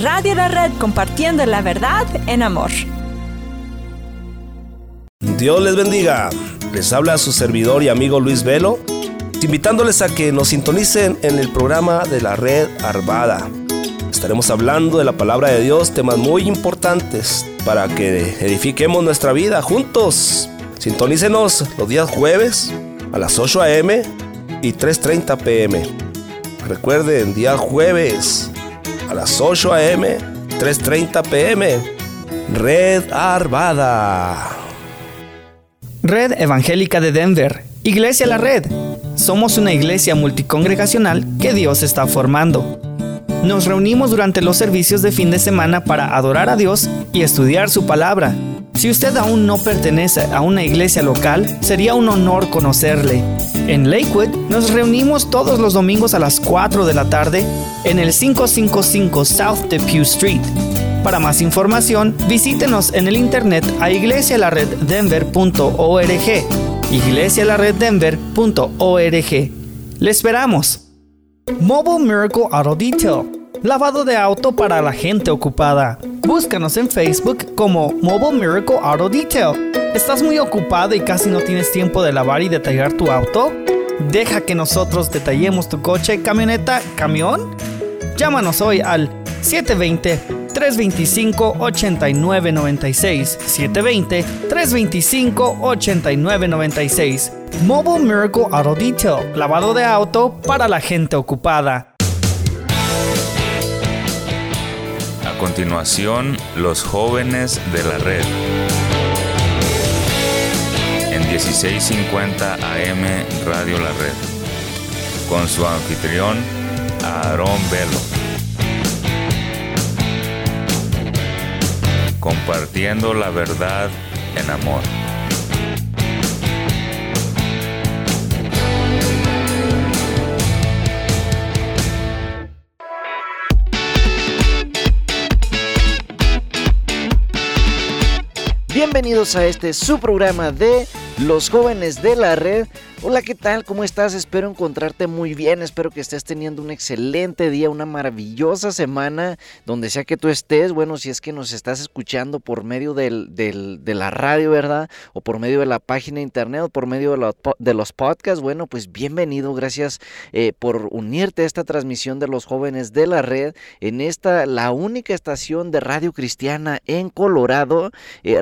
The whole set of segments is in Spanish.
Radio La Red, compartiendo la verdad en amor. Dios les bendiga. Les habla su servidor y amigo Luis Velo, invitándoles a que nos sintonicen en el programa de la Red Arvada. Estaremos hablando de la palabra de Dios, temas muy importantes para que edifiquemos nuestra vida juntos. Sintonícenos los días jueves a las 8 a.m. y 3:30 p.m. Recuerden, día jueves a las 8 a.m., 3:30 p.m. Red Arvada. Red Evangélica de Denver. Iglesia La Red. Somos una iglesia multicongregacional que Dios está formando. Nos reunimos durante los servicios de fin de semana para adorar a Dios y estudiar su palabra. Si usted aún no pertenece a una iglesia local, sería un honor conocerle. En Lakewood nos reunimos todos los domingos a las 4 de la tarde en el 555 South Depew Street. Para más información, visítenos en el internet a iglesialareddenver.org. iglesialareddenver.org. ¡Le esperamos! Mobile Miracle Auto Detail. Lavado de auto para la gente ocupada. Búscanos en Facebook como Mobile Miracle Auto Detail. ¿Estás muy ocupado y casi no tienes tiempo de lavar y detallar tu auto? ¿Deja que nosotros detallemos tu coche, camioneta, camión? Llámanos hoy al 720-325-8996. 720-325-8996. Mobile Miracle Auto Detail. Lavado de auto para la gente ocupada. A continuación, Los Jóvenes de la Red. En 1650 AM Radio La Red. Con su anfitrión, Aarón Velo. Compartiendo la verdad en amor. Bienvenidos a este su programa de Los Jóvenes de la Red. Hola, ¿qué tal? ¿Cómo estás? Espero encontrarte muy bien, espero que estés teniendo un excelente día, una maravillosa semana, donde sea que tú estés. Bueno, si es que nos estás escuchando por medio de la radio, ¿verdad? O por medio de la página de internet, o por medio de los podcasts, bueno, pues bienvenido, gracias por unirte a esta transmisión de Los Jóvenes de la Red, en esta, la única estación de radio cristiana en Colorado,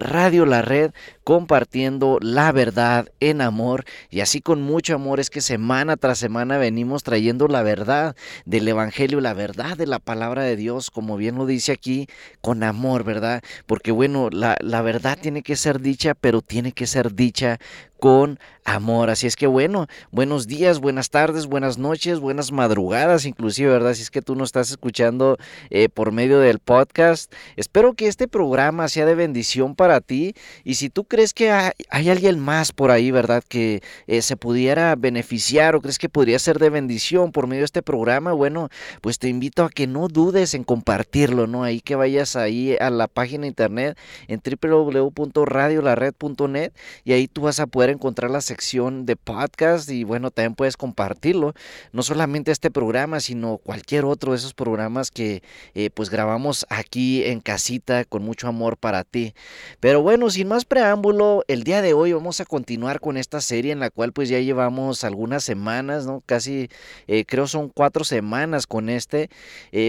Radio La Red, compartiendo la verdad en amor. Y así con mucho amor es que semana tras semana venimos trayendo la verdad del Evangelio, la verdad de la palabra de Dios, como bien lo dice aquí, con amor, ¿verdad? Porque bueno, la verdad tiene que ser dicha, pero tiene que ser dicha con amor. Así es que bueno, buenos días, buenas tardes, buenas noches, buenas madrugadas inclusive, ¿verdad? Si es que tú nos estás escuchando por medio del podcast, espero que este programa sea de bendición para ti. Y si tú crees que hay alguien más por ahí, ¿verdad? Que se pudiera beneficiar o crees que podría ser de bendición por medio de este programa, bueno, pues te invito a que no dudes en compartirlo, ¿no? Ahí que vayas ahí a la página de internet en www.radiolared.net y ahí tú vas a poder poder encontrar la sección de podcast y bueno, también puedes compartirlo, no solamente este programa, sino cualquier otro de esos programas que pues grabamos aquí en casita con mucho amor para ti. Pero bueno, sin más preámbulo, el día de hoy vamos a continuar con esta serie en la cual pues ya llevamos algunas semanas, ¿no? Casi creo son 4 semanas con este,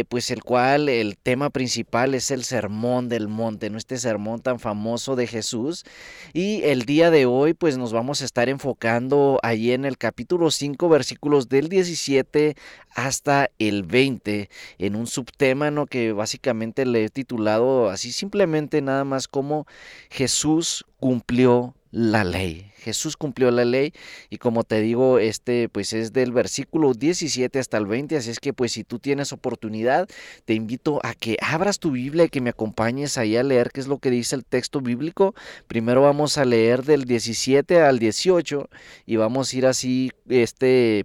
pues el cual el tema principal es el Sermón del Monte, ¿no? Este sermón tan famoso de Jesús. Y el día de hoy pues nos vamos a estar enfocando allí en el capítulo 5, versículos del 17 hasta el 20, en un subtema, ¿no?, que básicamente le he titulado así simplemente nada más como Jesús cumplió la ley. Jesús cumplió la ley, y como te digo, pues es del versículo 17 hasta el 20, así es que pues si tú tienes oportunidad, te invito a que abras tu Biblia y que me acompañes ahí a leer qué es lo que dice el texto bíblico. Primero vamos a leer del 17 al 18 y vamos a ir así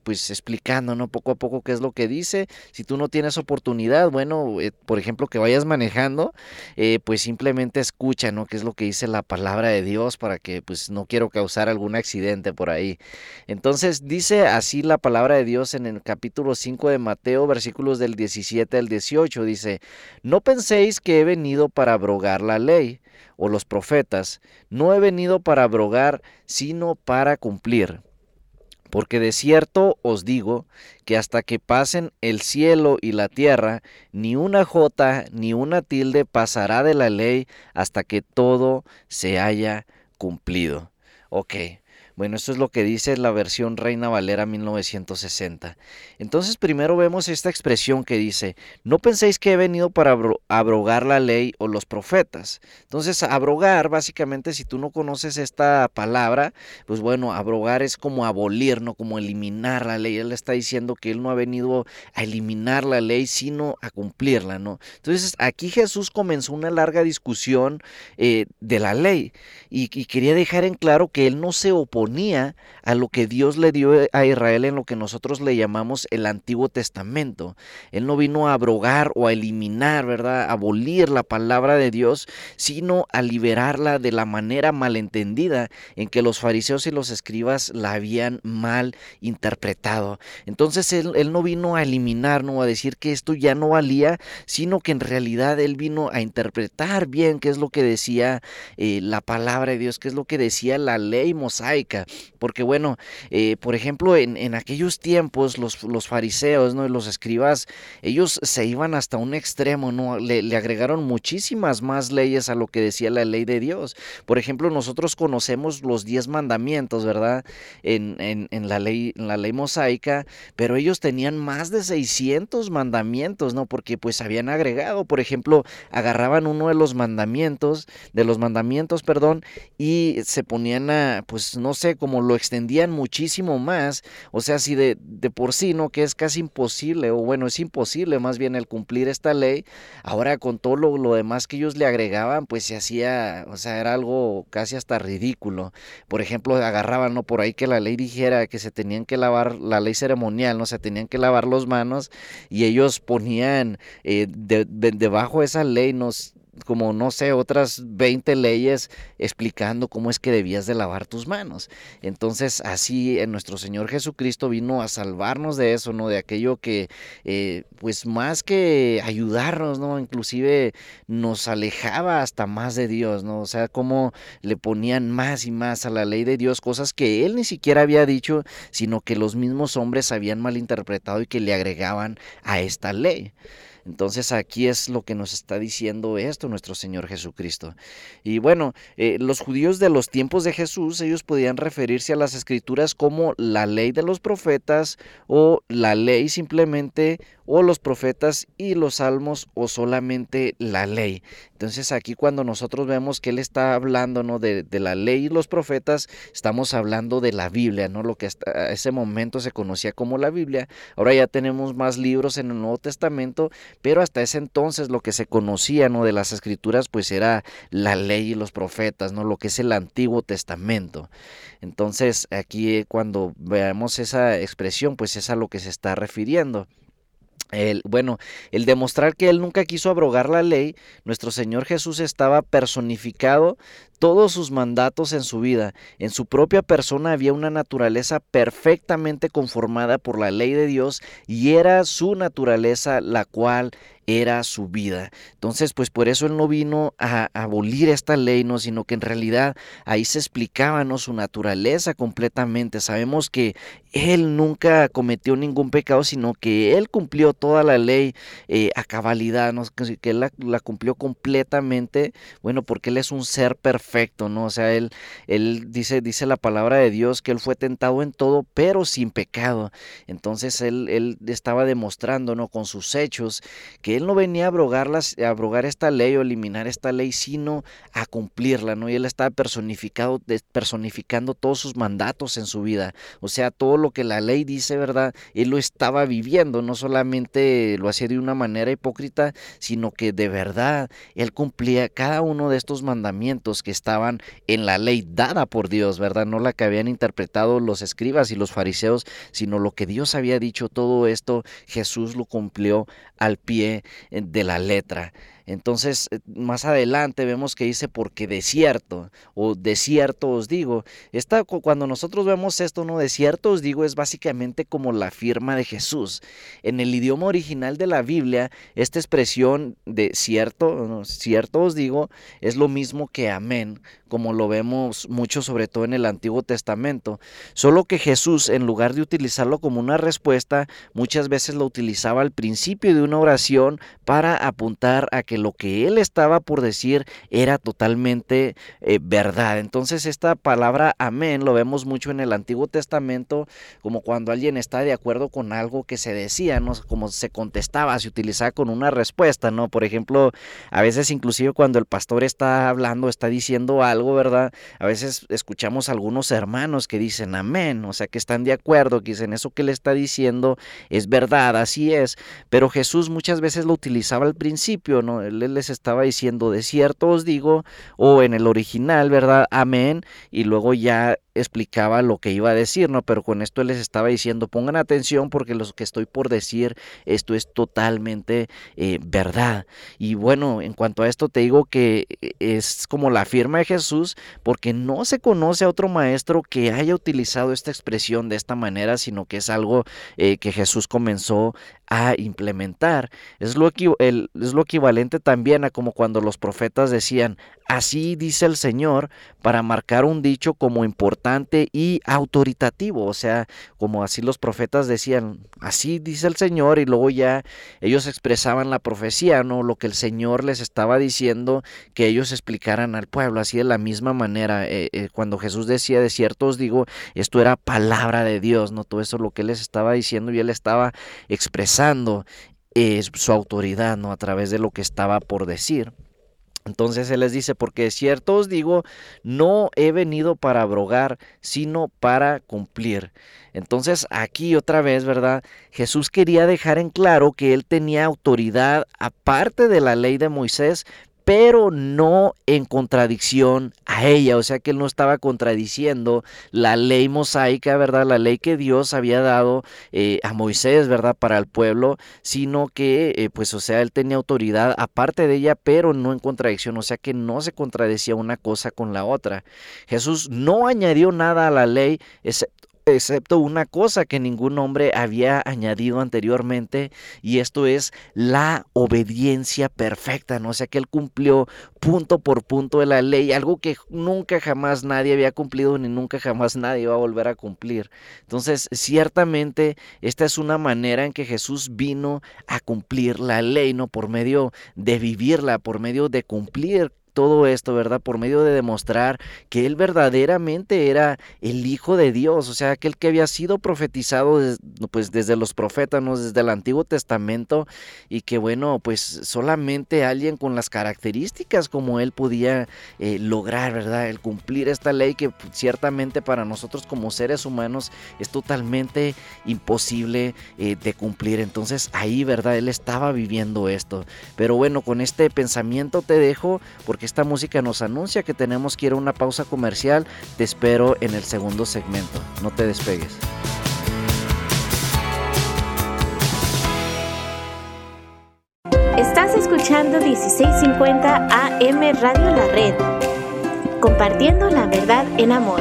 pues explicando, ¿no?, poco a poco qué es lo que dice. Si tú no tienes oportunidad, bueno, por ejemplo, que vayas manejando, pues simplemente escucha, ¿no?, qué es lo que dice la palabra de Dios, para que pues no quiero causar algún accidente por ahí. Entonces dice así la palabra de Dios en el capítulo 5 de Mateo, versículos del 17 al 18, dice: No penséis que he venido para abrogar la ley o los profetas, no he venido para abrogar, sino para cumplir. Porque de cierto os digo que hasta que pasen el cielo y la tierra, ni una jota ni una tilde pasará de la ley hasta que todo se haya cumplido. Ok, bueno, esto es lo que dice la versión Reina Valera 1960. Entonces primero vemos esta expresión que dice: no penséis que he venido para abrogar la ley o los profetas. Entonces abrogar, básicamente, si tú no conoces esta palabra, pues bueno, abrogar es como abolir, no como eliminar la ley. Él está diciendo que él no ha venido a eliminar la ley, sino a cumplirla, ¿no? Entonces aquí Jesús comenzó una larga discusión de la ley. Y quería dejar en claro que él no se oponía a lo que Dios le dio a Israel en lo que nosotros le llamamos el Antiguo Testamento. Él no vino a abrogar o a eliminar, ¿verdad?, a abolir la palabra de Dios, sino a liberarla de la manera malentendida en que los fariseos y los escribas la habían mal interpretado. Entonces él no vino a eliminar, no a decir que esto ya no valía, sino que en realidad él vino a interpretar bien qué es lo que decía la palabra de Dios, que es lo que decía la ley mosaica. Porque bueno, por ejemplo, en aquellos tiempos los fariseos, ¿no?, y los escribas, ellos se iban hasta un extremo, ¿no? Le agregaron muchísimas más leyes a lo que decía la ley de Dios. Por ejemplo, nosotros conocemos los 10 mandamientos, ¿verdad?, en la ley mosaica, pero ellos tenían más de 600 mandamientos, ¿no?, porque pues habían agregado, por ejemplo, agarraban uno de los mandamientos, y se ponían a, pues no sé, como lo extendían muchísimo más. O sea, si de por sí, ¿no?, que es casi imposible, o bueno, es imposible más bien el cumplir esta ley, ahora con todo lo demás que ellos le agregaban, pues se hacía, o sea, era algo casi hasta ridículo. Por ejemplo, agarraban, ¿no?, por ahí que la ley dijera que se tenían que lavar, la ley ceremonial, ¿no?, se tenían que lavar las manos, y ellos ponían debajo de esa ley, ¿no?, como no sé, otras 20 leyes explicando cómo es que debías de lavar tus manos. Entonces así nuestro Señor Jesucristo vino a salvarnos de eso, ¿no?, de aquello que pues más que ayudarnos, ¿no?, inclusive nos alejaba hasta más de Dios, ¿no? O sea, cómo le ponían más y más a la ley de Dios cosas que él ni siquiera había dicho, sino que los mismos hombres habían malinterpretado y que le agregaban a esta ley. Entonces aquí es lo que nos está diciendo esto nuestro Señor Jesucristo. Y bueno, los judíos de los tiempos de Jesús, ellos podían referirse a las escrituras como la ley de los profetas, o la ley simplemente, o los profetas y los salmos, o solamente la ley. Entonces aquí cuando nosotros vemos que él está hablando, ¿no?, de la ley y los profetas, estamos hablando de la Biblia, ¿no?, lo que hasta ese momento se conocía como la Biblia. Ahora ya tenemos más libros en el Nuevo Testamento, pero hasta ese entonces lo que se conocía, ¿no?, de las escrituras, pues era la ley y los profetas, ¿no?, lo que es el Antiguo Testamento. Entonces aquí cuando veamos esa expresión, pues es a lo que se está refiriendo. El demostrar que Él nunca quiso abrogar la ley, nuestro Señor Jesús estaba personificado todos sus mandatos en su vida. En su propia persona había una naturaleza perfectamente conformada por la ley de Dios y era su naturaleza la cual era su vida. Entonces, pues por eso Él no vino a abolir esta ley, no, sino que en realidad ahí se explicaba, ¿no?, su naturaleza completamente. Sabemos que Él nunca cometió ningún pecado, sino que Él cumplió toda la ley a cabalidad, ¿no?, que Él la cumplió completamente, bueno, porque Él es un ser perfecto, ¿no? O sea, Él dice la palabra de Dios que Él fue tentado en todo, pero sin pecado. Entonces, Él estaba demostrando, ¿no?, con sus hechos que Él no venía a abrogar esta ley o eliminar esta ley, sino a cumplirla, ¿no? Y Él estaba personificando todos sus mandatos en su vida. O sea, todo lo que la ley dice, ¿verdad?, Él lo estaba viviendo. No solamente lo hacía de una manera hipócrita, sino que de verdad Él cumplía cada uno de estos mandamientos que estaban en la ley dada por Dios, ¿verdad? No la que habían interpretado los escribas y los fariseos, sino lo que Dios había dicho. Todo esto Jesús lo cumplió al pie de la letra. Entonces, más adelante vemos que dice, porque de cierto os digo. Cuando nosotros vemos esto, no, de cierto os digo, es básicamente como la firma de Jesús. En el idioma original de la Biblia, esta expresión de cierto os digo, es lo mismo que amén, como lo vemos mucho, sobre todo en el Antiguo Testamento. Solo que Jesús, en lugar de utilizarlo como una respuesta, muchas veces lo utilizaba al principio de una oración para apuntar a que lo que Él estaba por decir era totalmente verdad. Entonces, esta palabra amén lo vemos mucho en el Antiguo Testamento, como cuando alguien está de acuerdo con algo que se decía, ¿no?, como se contestaba, se utilizaba con una respuesta, ¿no? Por ejemplo, a veces inclusive cuando el pastor está hablando, está diciendo algo, ¿verdad?, a veces escuchamos a algunos hermanos que dicen amén, o sea, que están de acuerdo, que dicen eso que le está diciendo es verdad, así es. Pero Jesús muchas veces lo utilizaba al principio, ¿no? Él les estaba diciendo, de cierto os digo, o en el original, ¿verdad?, amén, y luego ya explicaba lo que iba a decir, ¿no? Pero con esto Él les estaba diciendo, pongan atención porque lo que estoy por decir, esto es totalmente verdad. Y bueno, en cuanto a esto te digo que es como la firma de Jesús, porque no se conoce a otro maestro que haya utilizado esta expresión de esta manera, sino que es algo que Jesús comenzó a implementar. Es lo equivalente también a como cuando los profetas decían, así dice el Señor, para marcar un dicho como importante y autoritativo. O sea, como así los profetas decían, así dice el Señor, y luego ya ellos expresaban la profecía, ¿no?, lo que el Señor les estaba diciendo que ellos explicaran al pueblo. Así de la misma manera, cuando Jesús decía, de cierto os digo, esto era palabra de Dios, ¿no? Todo eso, lo que Él les estaba diciendo, y Él estaba expresando su autoridad, ¿no?, a través de lo que estaba por decir. Entonces Él les dice, porque de cierto os digo, no he venido para abrogar, sino para cumplir. Entonces aquí otra vez, ¿verdad?, Jesús quería dejar en claro que Él tenía autoridad aparte de la ley de Moisés, pero no en contradicción a ella. O sea, que Él no estaba contradiciendo la ley mosaica, ¿verdad?, la ley que Dios había dado a Moisés, ¿verdad?, para el pueblo, sino que, pues, o sea, Él tenía autoridad aparte de ella, pero no en contradicción. O sea, que no se contradecía una cosa con la otra. Jesús no añadió nada a la ley, excepto una cosa que ningún hombre había añadido anteriormente, y esto es la obediencia perfecta, ¿no? O sea, que Él cumplió punto por punto de la ley, algo que nunca jamás nadie había cumplido ni nunca jamás nadie va a volver a cumplir. Entonces, ciertamente esta es una manera en que Jesús vino a cumplir la ley, ¿no?, por medio de vivirla, por medio de cumplir todo esto, ¿verdad?, por medio de demostrar que Él verdaderamente era el Hijo de Dios, o sea, aquel que había sido profetizado pues desde los profetas, ¿no?, desde el Antiguo Testamento, y que, bueno, pues solamente alguien con las características como Él podía lograr, ¿verdad?, el cumplir esta ley que ciertamente para nosotros como seres humanos es totalmente imposible de cumplir. Entonces ahí, ¿verdad?, Él estaba viviendo esto. Pero bueno, con este pensamiento te dejo, porque esta música nos anuncia que tenemos que ir a una pausa comercial. Te espero en el segundo segmento. No te despegues. 1650 AM Radio La Red, compartiendo la verdad en amor.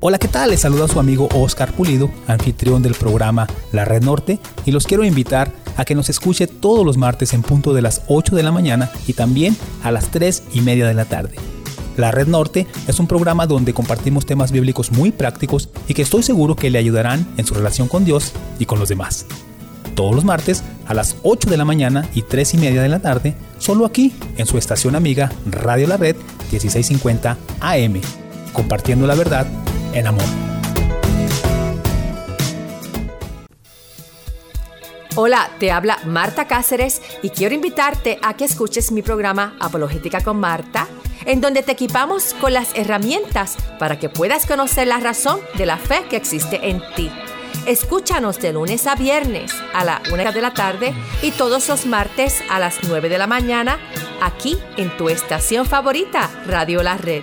Hola, ¿qué tal? Les saluda su amigo Oscar Pulido, anfitrión del programa La Red Norte, y los quiero invitar a que nos escuche todos los martes en punto de las 8 de la mañana y también a las 3:30 de la tarde. La Red Norte es un programa donde compartimos temas bíblicos muy prácticos y que estoy seguro que le ayudarán en su relación con Dios y con los demás. Todos los martes a las 8 de la mañana y 3:30 de la tarde, solo aquí en su estación amiga Radio La Red 1650 AM, compartiendo la verdad en amor. Hola, te habla Marta Cáceres y quiero invitarte a que escuches mi programa Apologética con Marta, en donde te equipamos con las herramientas para que puedas conocer la razón de la fe que existe en ti. Escúchanos de lunes a viernes a la 1 de la tarde y todos los martes a las 9 de la mañana aquí en tu estación favorita, Radio La Red.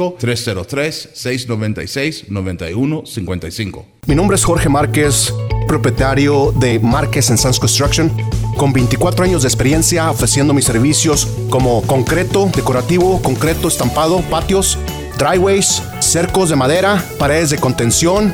303-696-9155. Mi nombre es Jorge Márquez, propietario de Márquez and Sons Construction, con 24 años de experiencia ofreciendo mis servicios como concreto decorativo, concreto estampado, patios, driveways, cercos de madera, paredes de contención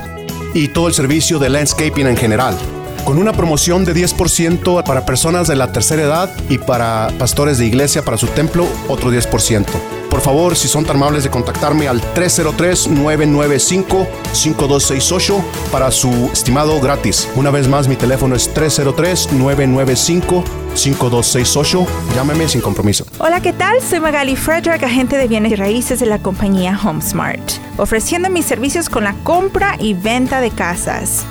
y todo el servicio de landscaping en general, con una promoción de 10% para personas de la tercera edad y para pastores de iglesia para su templo, otro 10%. Por favor, si son tan amables de contactarme al 303-995-5268 para su estimado gratis. Una vez más, mi teléfono es 303-995-5268. Llámeme sin compromiso. Hola, ¿qué tal? Soy Magali Frederick, agente de bienes y raíces de la compañía HomeSmart, ofreciendo mis servicios con la compra y venta de casas.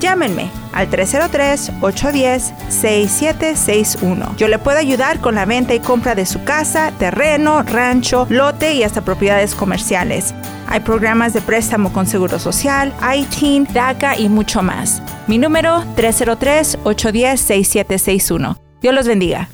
Llámenme al 303-810-6761. Yo le puedo ayudar con la venta y compra de su casa, terreno, rancho, lote y hasta propiedades comerciales. Hay programas de préstamo con Seguro Social, ITIN, DACA y mucho más. Mi número 303-810-6761. Dios los bendiga.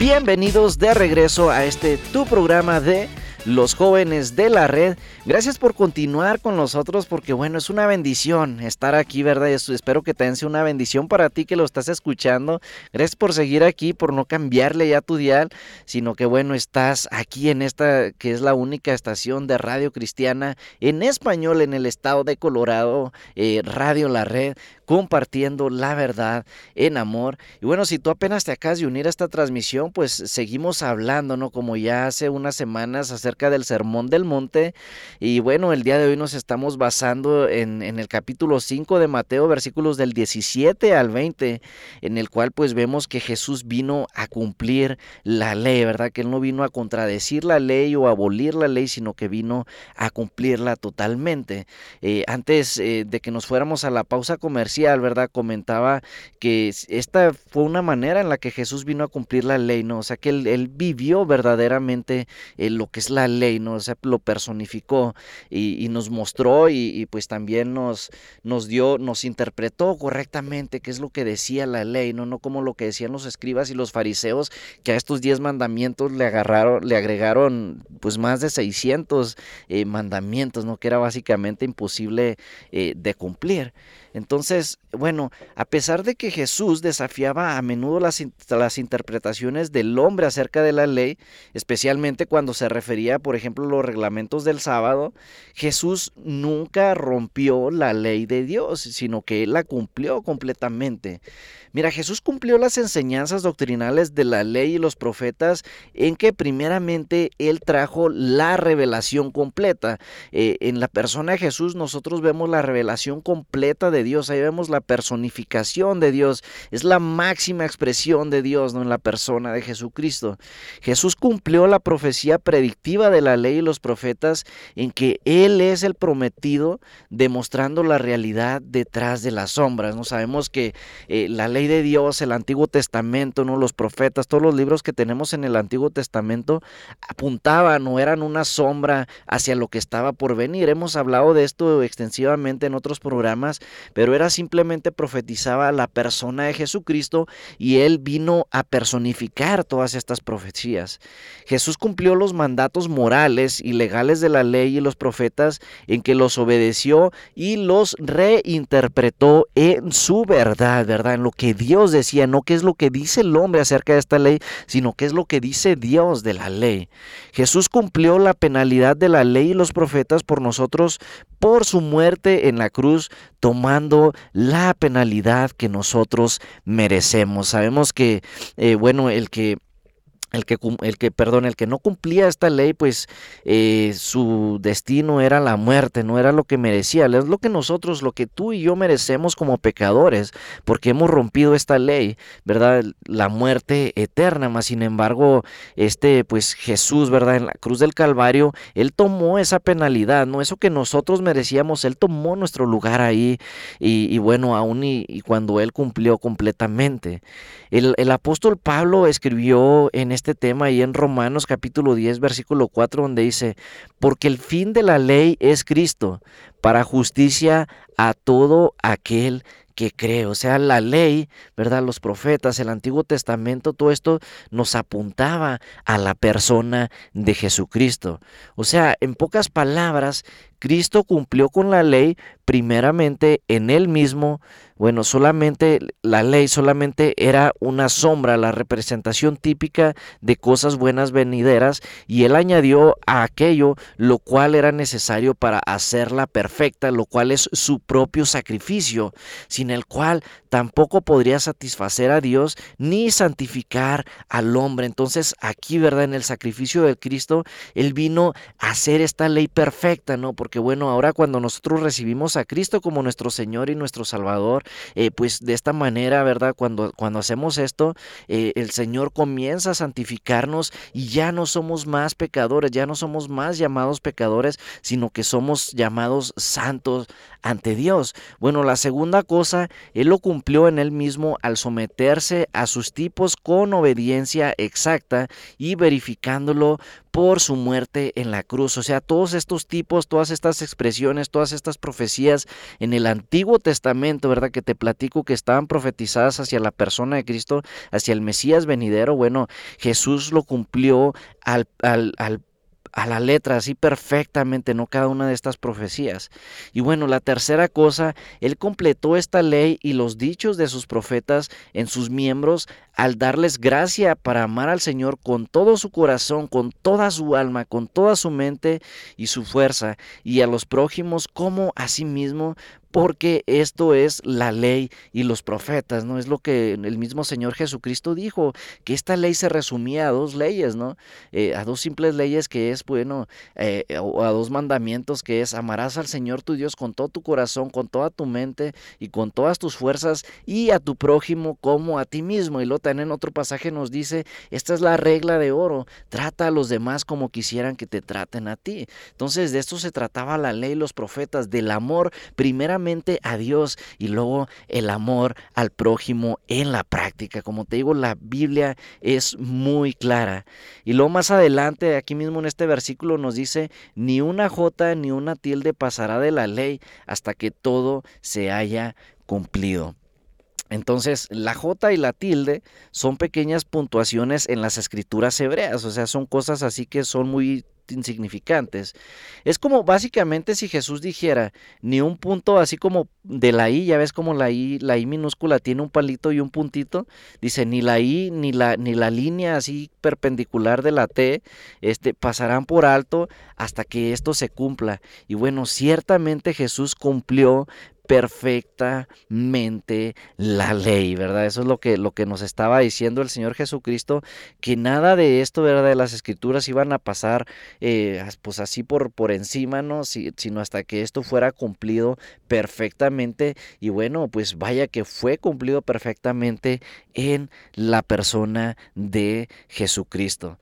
Bienvenidos de regreso a este tu programa de Los Jóvenes de la Red. Gracias por continuar con nosotros porque bueno, es una bendición estar aquí, ¿verdad? Espero que también sea una bendición para ti que lo estás escuchando. Gracias por seguir aquí, por no cambiarle ya tu dial, sino que bueno, estás aquí en esta que es la única estación de radio cristiana en español en el estado de Colorado, Radio La Red, compartiendo la verdad en amor. Y bueno, si tú apenas te acabas de unir a esta transmisión, pues seguimos hablando, ¿no? Como ya hace unas semanas acerca del Sermón del Monte. Y bueno, el día de hoy nos estamos basando en el capítulo 5 de Mateo, versículos del 17 al 20, en el cual pues vemos que Jesús vino a cumplir la ley, ¿verdad? Que Él no vino a contradecir la ley o a abolir la ley, sino que vino a cumplirla totalmente. Antes de que nos fuéramos a la pausa comercial, ¿verdad? Comentaba que esta fue una manera en la que Jesús vino a cumplir la ley, ¿no? O sea, que él vivió verdaderamente lo que es la ley, ¿no? O sea, lo personificó y nos mostró y pues también nos interpretó correctamente qué es lo que decía la ley, no como lo que decían los escribas y los fariseos, que a estos 10 mandamientos le agregaron pues más de 600 mandamientos, ¿no? Que era básicamente imposible de cumplir. Entonces, bueno, a pesar de que Jesús desafiaba a menudo las interpretaciones del hombre acerca de la ley, especialmente cuando se refería, por ejemplo, a los reglamentos del sábado, Jesús nunca rompió la ley de Dios, sino que él la cumplió completamente. Mira, Jesús cumplió las enseñanzas doctrinales de la ley y los profetas en que primeramente él trajo la revelación completa. En la persona de Jesús nosotros vemos la revelación completa de Dios, ahí vemos la personificación de Dios, es la máxima expresión de Dios, ¿no? En la persona de Jesucristo. Jesús cumplió la profecía predictiva de la ley y los profetas en que él es el prometido, demostrando la realidad detrás de las sombras, ¿no? Sabemos que la ley de Dios, el Antiguo Testamento, ¿no? Los profetas, todos los libros que tenemos en el Antiguo Testamento apuntaban o eran una sombra hacia lo que estaba por venir. Hemos hablado de esto extensivamente en otros programas, pero era simplemente profetizaba la persona de Jesucristo y él vino a personificar todas estas profecías. Jesús cumplió los mandatos morales y legales de la ley y los profetas en que los obedeció y los reinterpretó en su verdad, en lo que Dios decía, no qué es lo que dice el hombre acerca de esta ley, sino qué es lo que dice Dios de la ley. Jesús cumplió la penalidad de la ley y los profetas por nosotros por su muerte en la cruz, tomando la penalidad que nosotros merecemos. Sabemos que, el que no cumplía esta ley, pues su destino era la muerte, no era lo que merecía, es lo que tú y yo merecemos como pecadores, porque hemos rompido esta ley, ¿verdad? La muerte eterna. Mas sin embargo, pues Jesús, ¿verdad? En la cruz del Calvario, él tomó esa penalidad, ¿no? Eso que nosotros merecíamos, él tomó nuestro lugar ahí, y cuando él cumplió completamente. El apóstol Pablo escribió en este tema y en Romanos capítulo 10 versículo 4, donde dice: porque el fin de la ley es Cristo, para justicia a todo aquel que cree. O sea, la ley, ¿verdad? Los profetas, el Antiguo Testamento, todo esto nos apuntaba a la persona de Jesucristo. O sea, en pocas palabras, Cristo cumplió con la ley primeramente en él mismo. Bueno, la ley solamente era una sombra, la representación típica de cosas buenas venideras, y él añadió a aquello lo cual era necesario para hacerla perfecta, lo cual es su propio sacrificio, sin el cual tampoco podría satisfacer a Dios ni santificar al hombre. Entonces aquí, ¿verdad? En el sacrificio de Cristo, él vino a hacer esta ley perfecta, ¿no? Porque bueno, ahora cuando nosotros recibimos a Cristo como nuestro Señor y nuestro Salvador, pues de esta manera, ¿verdad? Cuando hacemos esto, el Señor comienza a santificarnos y ya no somos más pecadores, ya no somos más llamados pecadores, sino que somos llamados santos ante Dios. Bueno, la segunda cosa, él lo cumplió en él mismo al someterse a sus tipos con obediencia exacta y verificándolo por su muerte en la cruz. O sea, todos estos tipos, todas estas expresiones, todas estas profecías en el Antiguo Testamento, ¿verdad? Que te platico que estaban profetizadas hacia la persona de Cristo, hacia el Mesías venidero. Bueno, Jesús lo cumplió a la letra, así perfectamente, ¿no? Cada una de estas profecías. Y bueno, la tercera cosa, él completó esta ley y los dichos de sus profetas en sus miembros al darles gracia para amar al Señor con todo su corazón, con toda su alma, con toda su mente y su fuerza, y a los prójimos como a sí mismo, porque esto es la ley y los profetas, ¿no? Es lo que el mismo Señor Jesucristo dijo, que esta ley se resumía a dos leyes, ¿no? A dos simples leyes, que es, a dos mandamientos, que es: amarás al Señor tu Dios con todo tu corazón, con toda tu mente y con todas tus fuerzas, y a tu prójimo como a ti mismo. Y luego también en otro pasaje nos dice: esta es la regla de oro, trata a los demás como quisieran que te traten a ti. Entonces, de esto se trataba la ley y los profetas, del amor primeramente primeramente a Dios y luego el amor al prójimo en la práctica. Como te digo, la Biblia es muy clara. Y luego más adelante, aquí mismo en este versículo nos dice, ni una jota ni una tilde pasará de la ley hasta que todo se haya cumplido. Entonces, la jota y la tilde son pequeñas puntuaciones en las escrituras hebreas, o sea, son cosas así que son muy insignificantes. Es como básicamente si Jesús dijera, ni un punto así como de la I, ya ves como la I minúscula tiene un palito y un puntito, dice, ni la I ni la línea así perpendicular de la T pasarán por alto hasta que esto se cumpla. Y bueno, ciertamente Jesús cumplió perfectamente la ley, ¿verdad? Eso es lo que nos estaba diciendo el Señor Jesucristo, que nada de esto, ¿verdad?, de las Escrituras iban a pasar pues así por encima, ¿no?, sino hasta que esto fuera cumplido perfectamente. Y bueno, pues vaya que fue cumplido perfectamente en la persona de Jesucristo.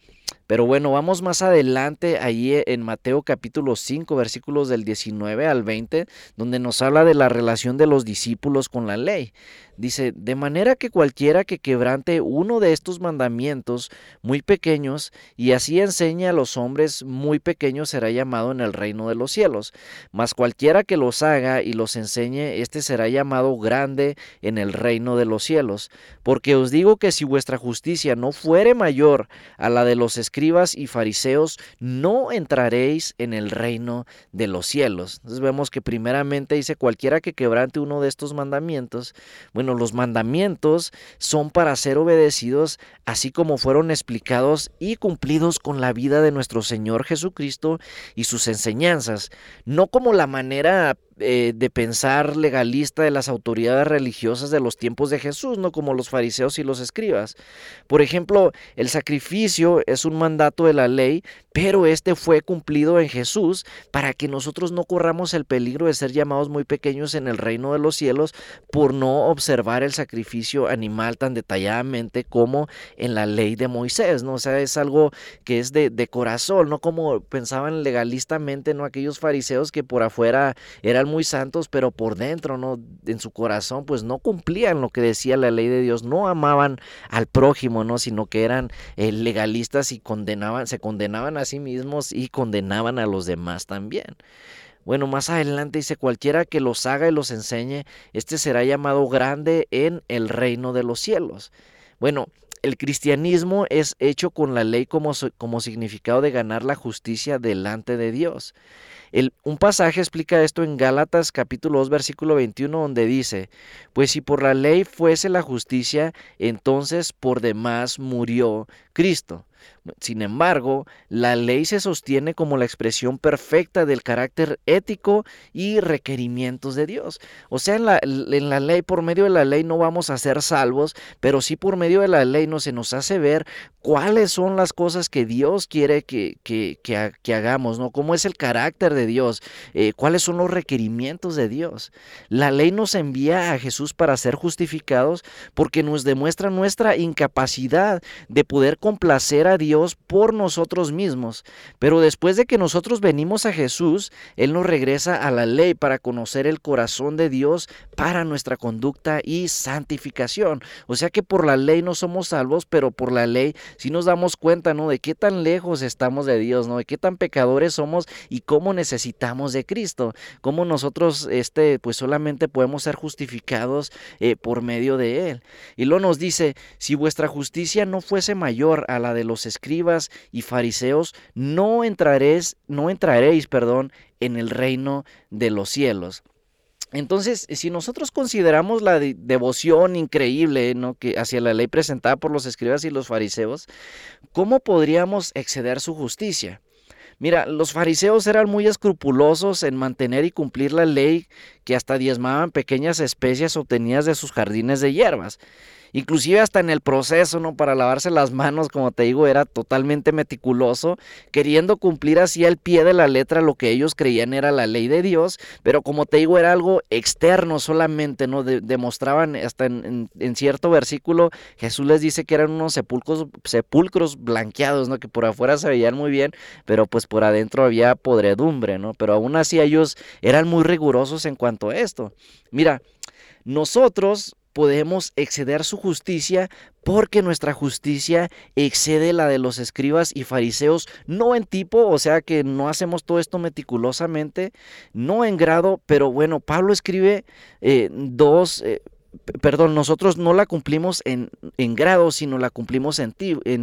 Pero bueno, vamos más adelante ahí en Mateo capítulo 5, versículos del 19 al 20, donde nos habla de la relación de los discípulos con la ley. Dice, de manera que cualquiera que quebrante uno de estos mandamientos muy pequeños y así enseñe a los hombres muy pequeños será llamado en el reino de los cielos. Mas cualquiera que los haga y los enseñe, este será llamado grande en el reino de los cielos. Porque os digo que si vuestra justicia no fuere mayor a la de los escribas y fariseos, no entraréis en el reino de los cielos. Entonces vemos que primeramente dice cualquiera que quebrante uno de estos mandamientos. Bueno, los mandamientos son para ser obedecidos, así como fueron explicados y cumplidos con la vida de nuestro Señor Jesucristo y sus enseñanzas, no como la manera de pensar legalista de las autoridades religiosas de los tiempos de Jesús, no como los fariseos y los escribas. Por ejemplo, el sacrificio es un mandato de la ley, pero este fue cumplido en Jesús para que nosotros no corramos el peligro de ser llamados muy pequeños en el reino de los cielos por no observar el sacrificio animal tan detalladamente como en la ley de Moisés, ¿no? O sea, es algo que es de corazón, no como pensaban legalistamente, ¿no?, aquellos fariseos que por afuera eran muy santos, pero por dentro, ¿no?, en su corazón, pues no cumplían lo que decía la ley de Dios, no amaban al prójimo, ¿no?, sino que eran legalistas y se condenaban a sí mismos y condenaban a los demás también. Bueno, más adelante dice, cualquiera que los haga y los enseñe, este será llamado grande en el reino de los cielos. Bueno, el cristianismo es hecho con la ley como significado de ganar la justicia delante de Dios. Un pasaje explica esto en Gálatas capítulo 2 versículo 21, donde dice, pues si por la ley fuese la justicia, entonces por demás murió Cristo. Sin embargo, la ley se sostiene como la expresión perfecta del carácter ético y requerimientos de Dios. O sea, en la ley, por medio de la ley no vamos a ser salvos, pero sí por medio de la ley se nos hace ver cuáles son las cosas que Dios quiere que hagamos, ¿no? Cómo es el carácter de Dios, cuáles son los requerimientos de Dios. La ley nos envía a Jesús para ser justificados porque nos demuestra nuestra incapacidad de poder complacer a Dios por nosotros mismos, pero después de que nosotros venimos a Jesús, Él nos regresa a la ley para conocer el corazón de Dios para nuestra conducta y santificación. O sea que por la ley no somos salvos, pero por la ley sí nos damos cuenta, ¿no?, de qué tan lejos estamos de Dios, ¿no?, de qué tan pecadores somos y cómo necesitamos de Cristo, cómo nosotros pues solamente podemos ser justificados por medio de Él. Y luego nos dice, si vuestra justicia no fuese mayor a la de los escribas y fariseos, no entraréis, en el reino de los cielos. Entonces, si nosotros consideramos la devoción increíble, ¿no?, que hacia la ley presentada por los escribas y los fariseos, ¿cómo podríamos exceder su justicia? Mira, los fariseos eran muy escrupulosos en mantener y cumplir la ley, que hasta diezmaban pequeñas especies obtenidas de sus jardines de hierbas. inclusive hasta en el proceso, ¿no?, para lavarse las manos, como te digo, era totalmente meticuloso, queriendo cumplir así al pie de la letra lo que ellos creían era la ley de Dios, pero como te digo, era algo externo solamente, ¿no? Demostraban hasta en cierto versículo, Jesús les dice que eran unos sepulcros blanqueados, ¿no?, que por afuera se veían muy bien, pero pues por adentro había podredumbre, ¿no? Pero aún así ellos eran muy rigurosos en cuanto a esto. Mira, nosotros podemos exceder su justicia porque nuestra justicia excede la de los escribas y fariseos, no en tipo, o sea que no hacemos todo esto meticulosamente, no en grado, pero bueno, Pablo escribe nosotros no la cumplimos en grado, sino la cumplimos en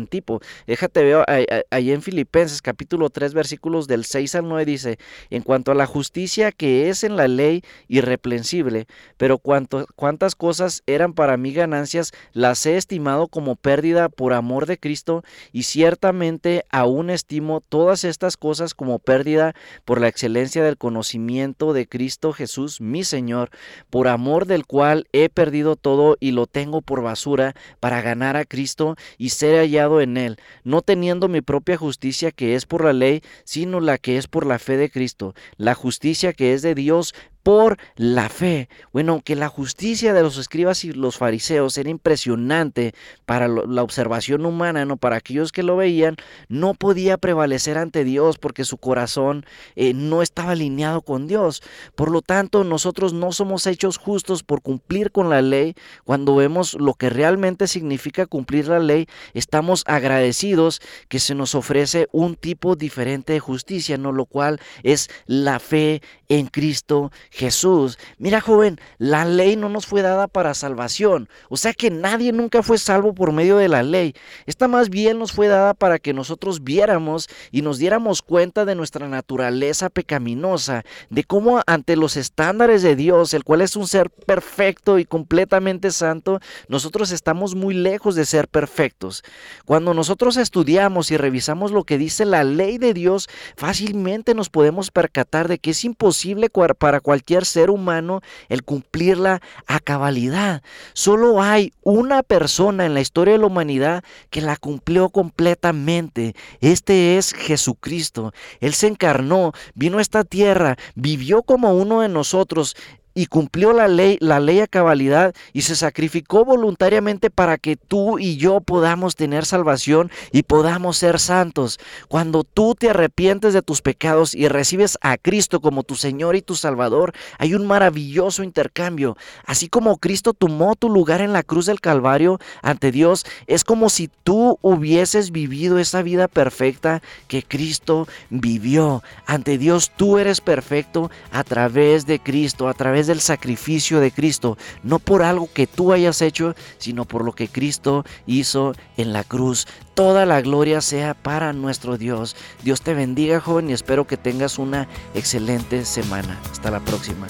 tipo. Déjate ver, ahí en Filipenses capítulo 3, versículos del 6 al 9 dice: en cuanto a la justicia que es en la ley, irreprensible, pero cuantas cosas eran para mí ganancias, las he estimado como pérdida por amor de Cristo, y ciertamente aún estimo todas estas cosas como pérdida por la excelencia del conocimiento de Cristo Jesús, mi Señor, por amor del cual he perdido todo y lo tengo por basura para ganar a Cristo y ser hallado en él, no teniendo mi propia justicia que es por la ley, sino la que es por la fe de Cristo, la justicia que es de Dios por la fe. Bueno, aunque la justicia de los escribas y los fariseos era impresionante para la observación humana, no, para aquellos que lo veían, no podía prevalecer ante Dios porque su corazón no estaba alineado con Dios. Por lo tanto, nosotros no somos hechos justos por cumplir con la ley. Cuando vemos lo que realmente significa cumplir la ley, estamos agradecidos que se nos ofrece un tipo diferente de justicia, no, lo cual es la fe en Cristo Jesús. Mira, joven, la ley no nos fue dada para salvación, o sea que nadie nunca fue salvo por medio de la ley. Esta más bien nos fue dada para que nosotros viéramos y nos diéramos cuenta de nuestra naturaleza pecaminosa, de cómo ante los estándares de Dios, el cual es un ser perfecto y completamente santo, nosotros estamos muy lejos de ser perfectos. Cuando nosotros estudiamos y revisamos lo que dice la ley de Dios, fácilmente nos podemos percatar de que es imposible para cualquier ser humano el cumplirla a cabalidad. Solo hay una persona en la historia de la humanidad que la cumplió completamente. Este es Jesucristo. Él se encarnó, vino a esta tierra, vivió como uno de nosotros y cumplió la ley a cabalidad, y se sacrificó voluntariamente para que tú y yo podamos tener salvación y podamos ser santos. Cuando tú te arrepientes de tus pecados y recibes a Cristo como tu Señor y tu Salvador, hay un maravilloso intercambio. Así como Cristo tomó tu lugar en la cruz del Calvario ante Dios, es como si tú hubieses vivido esa vida perfecta que Cristo vivió. Ante Dios tú eres perfecto a través de Cristo, a través del sacrificio de Cristo, no por algo que tú hayas hecho, sino por lo que Cristo hizo en la cruz. Toda la gloria sea para nuestro Dios. Dios te bendiga, joven, y espero que tengas una excelente semana. Hasta la próxima.